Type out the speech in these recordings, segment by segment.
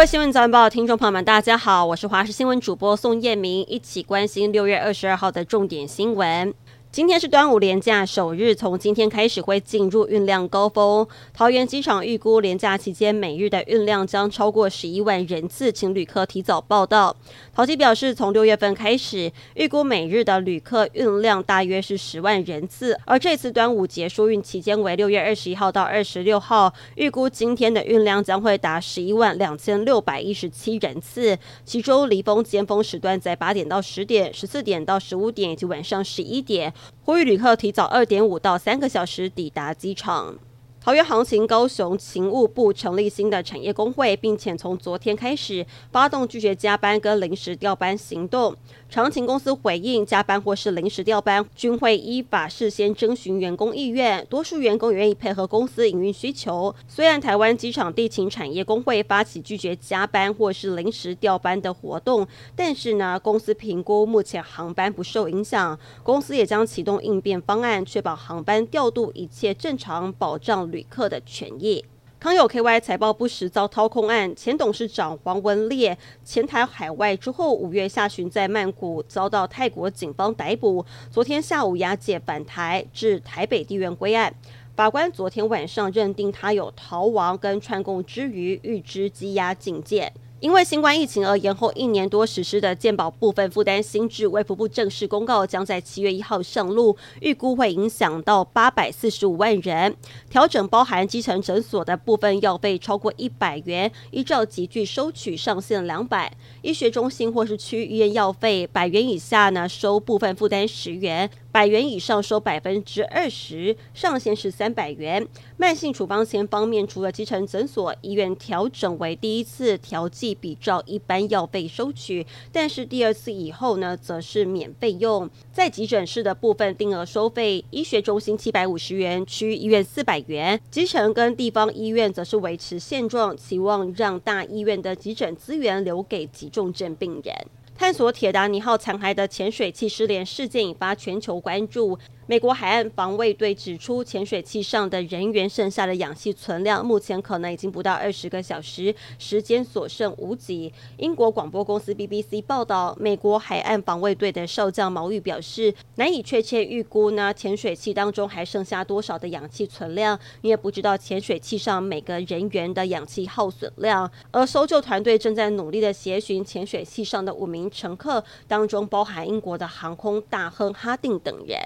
位新闻早晚报听众朋友们大家好，我是华视新闻主播宋彦明，一起关心6月22号的重点新闻。今天是端午连假首日，从今天开始会进入运量高峰。桃园机场预估连假期间每日的运量将超过11万人次，请旅客提早报到。桃机表示，从6月份开始，预估每日的旅客运量大约是10万人次，而这次端午节疏运期间为6月21号到26号，预估今天的运量将会达11万2617人次，其中离峰尖峰时段在8点到10点、14点到15点以及晚上11点。呼吁旅客提早 2.5 到3个小时抵达机场。桃园航勤高雄勤务部成立新的产业工会，并且从昨天开始发动拒绝加班跟临时调班行动。长勤公司回应，加班或是临时调班均会依法事先征询员工意愿，多数员工愿意配合公司营运需求。虽然台湾机场地勤产业工会发起拒绝加班或是临时调班的活动，但是呢，公司评估目前航班不受影响，公司也将启动应变方案，确保航班调度一切正常，保障旅客的权益。康友 KY 财报不实遭掏空案，前董事长黄文烈潜逃海外之后，5月下旬在曼谷遭到泰国警方逮捕，昨天下午押解返台，至台北地院归案。法官昨天晚上认定他有逃亡跟串供之余，预支羁押禁见。因为新冠疫情而延后1年多实施的健保部分负担新制，卫福部正式公告将在7月1号上路，预估会影响到845万人。调整包含基层诊所的部分药费超过100元，依照集聚收取上限200。医学中心或是区医院药费100元以下呢，收部分负担10元。100元以上收 20%， 上限是300元。慢性处方签方面，除了基层诊所，医院调整为第一次调剂比照一般药费收取，但是第二次以后呢，则是免费用。在急诊室的部分定额收费，医学中心750元，区医院400元，基层跟地方医院则是维持现状，期望让大医院的急诊资源留给急重症病人。探索铁达尼号残骸的潜水器失联事件引发全球关注。美国海岸防卫队指出，潜水器上的人员剩下的氧气存量目前可能已经不到20个小时，时间所剩无几。英国广播公司 BBC 报道，美国海岸防卫队的少将毛玉表示，难以确切预估呢潜水器当中还剩下多少的氧气存量，你也不知道潜水器上每个人员的氧气耗损量。而搜救团队正在努力的协寻潜水器上的5名乘客，当中包含英国的航空大亨哈定等人。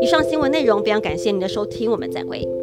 以上新闻内容非常感谢您的收听，我们再会。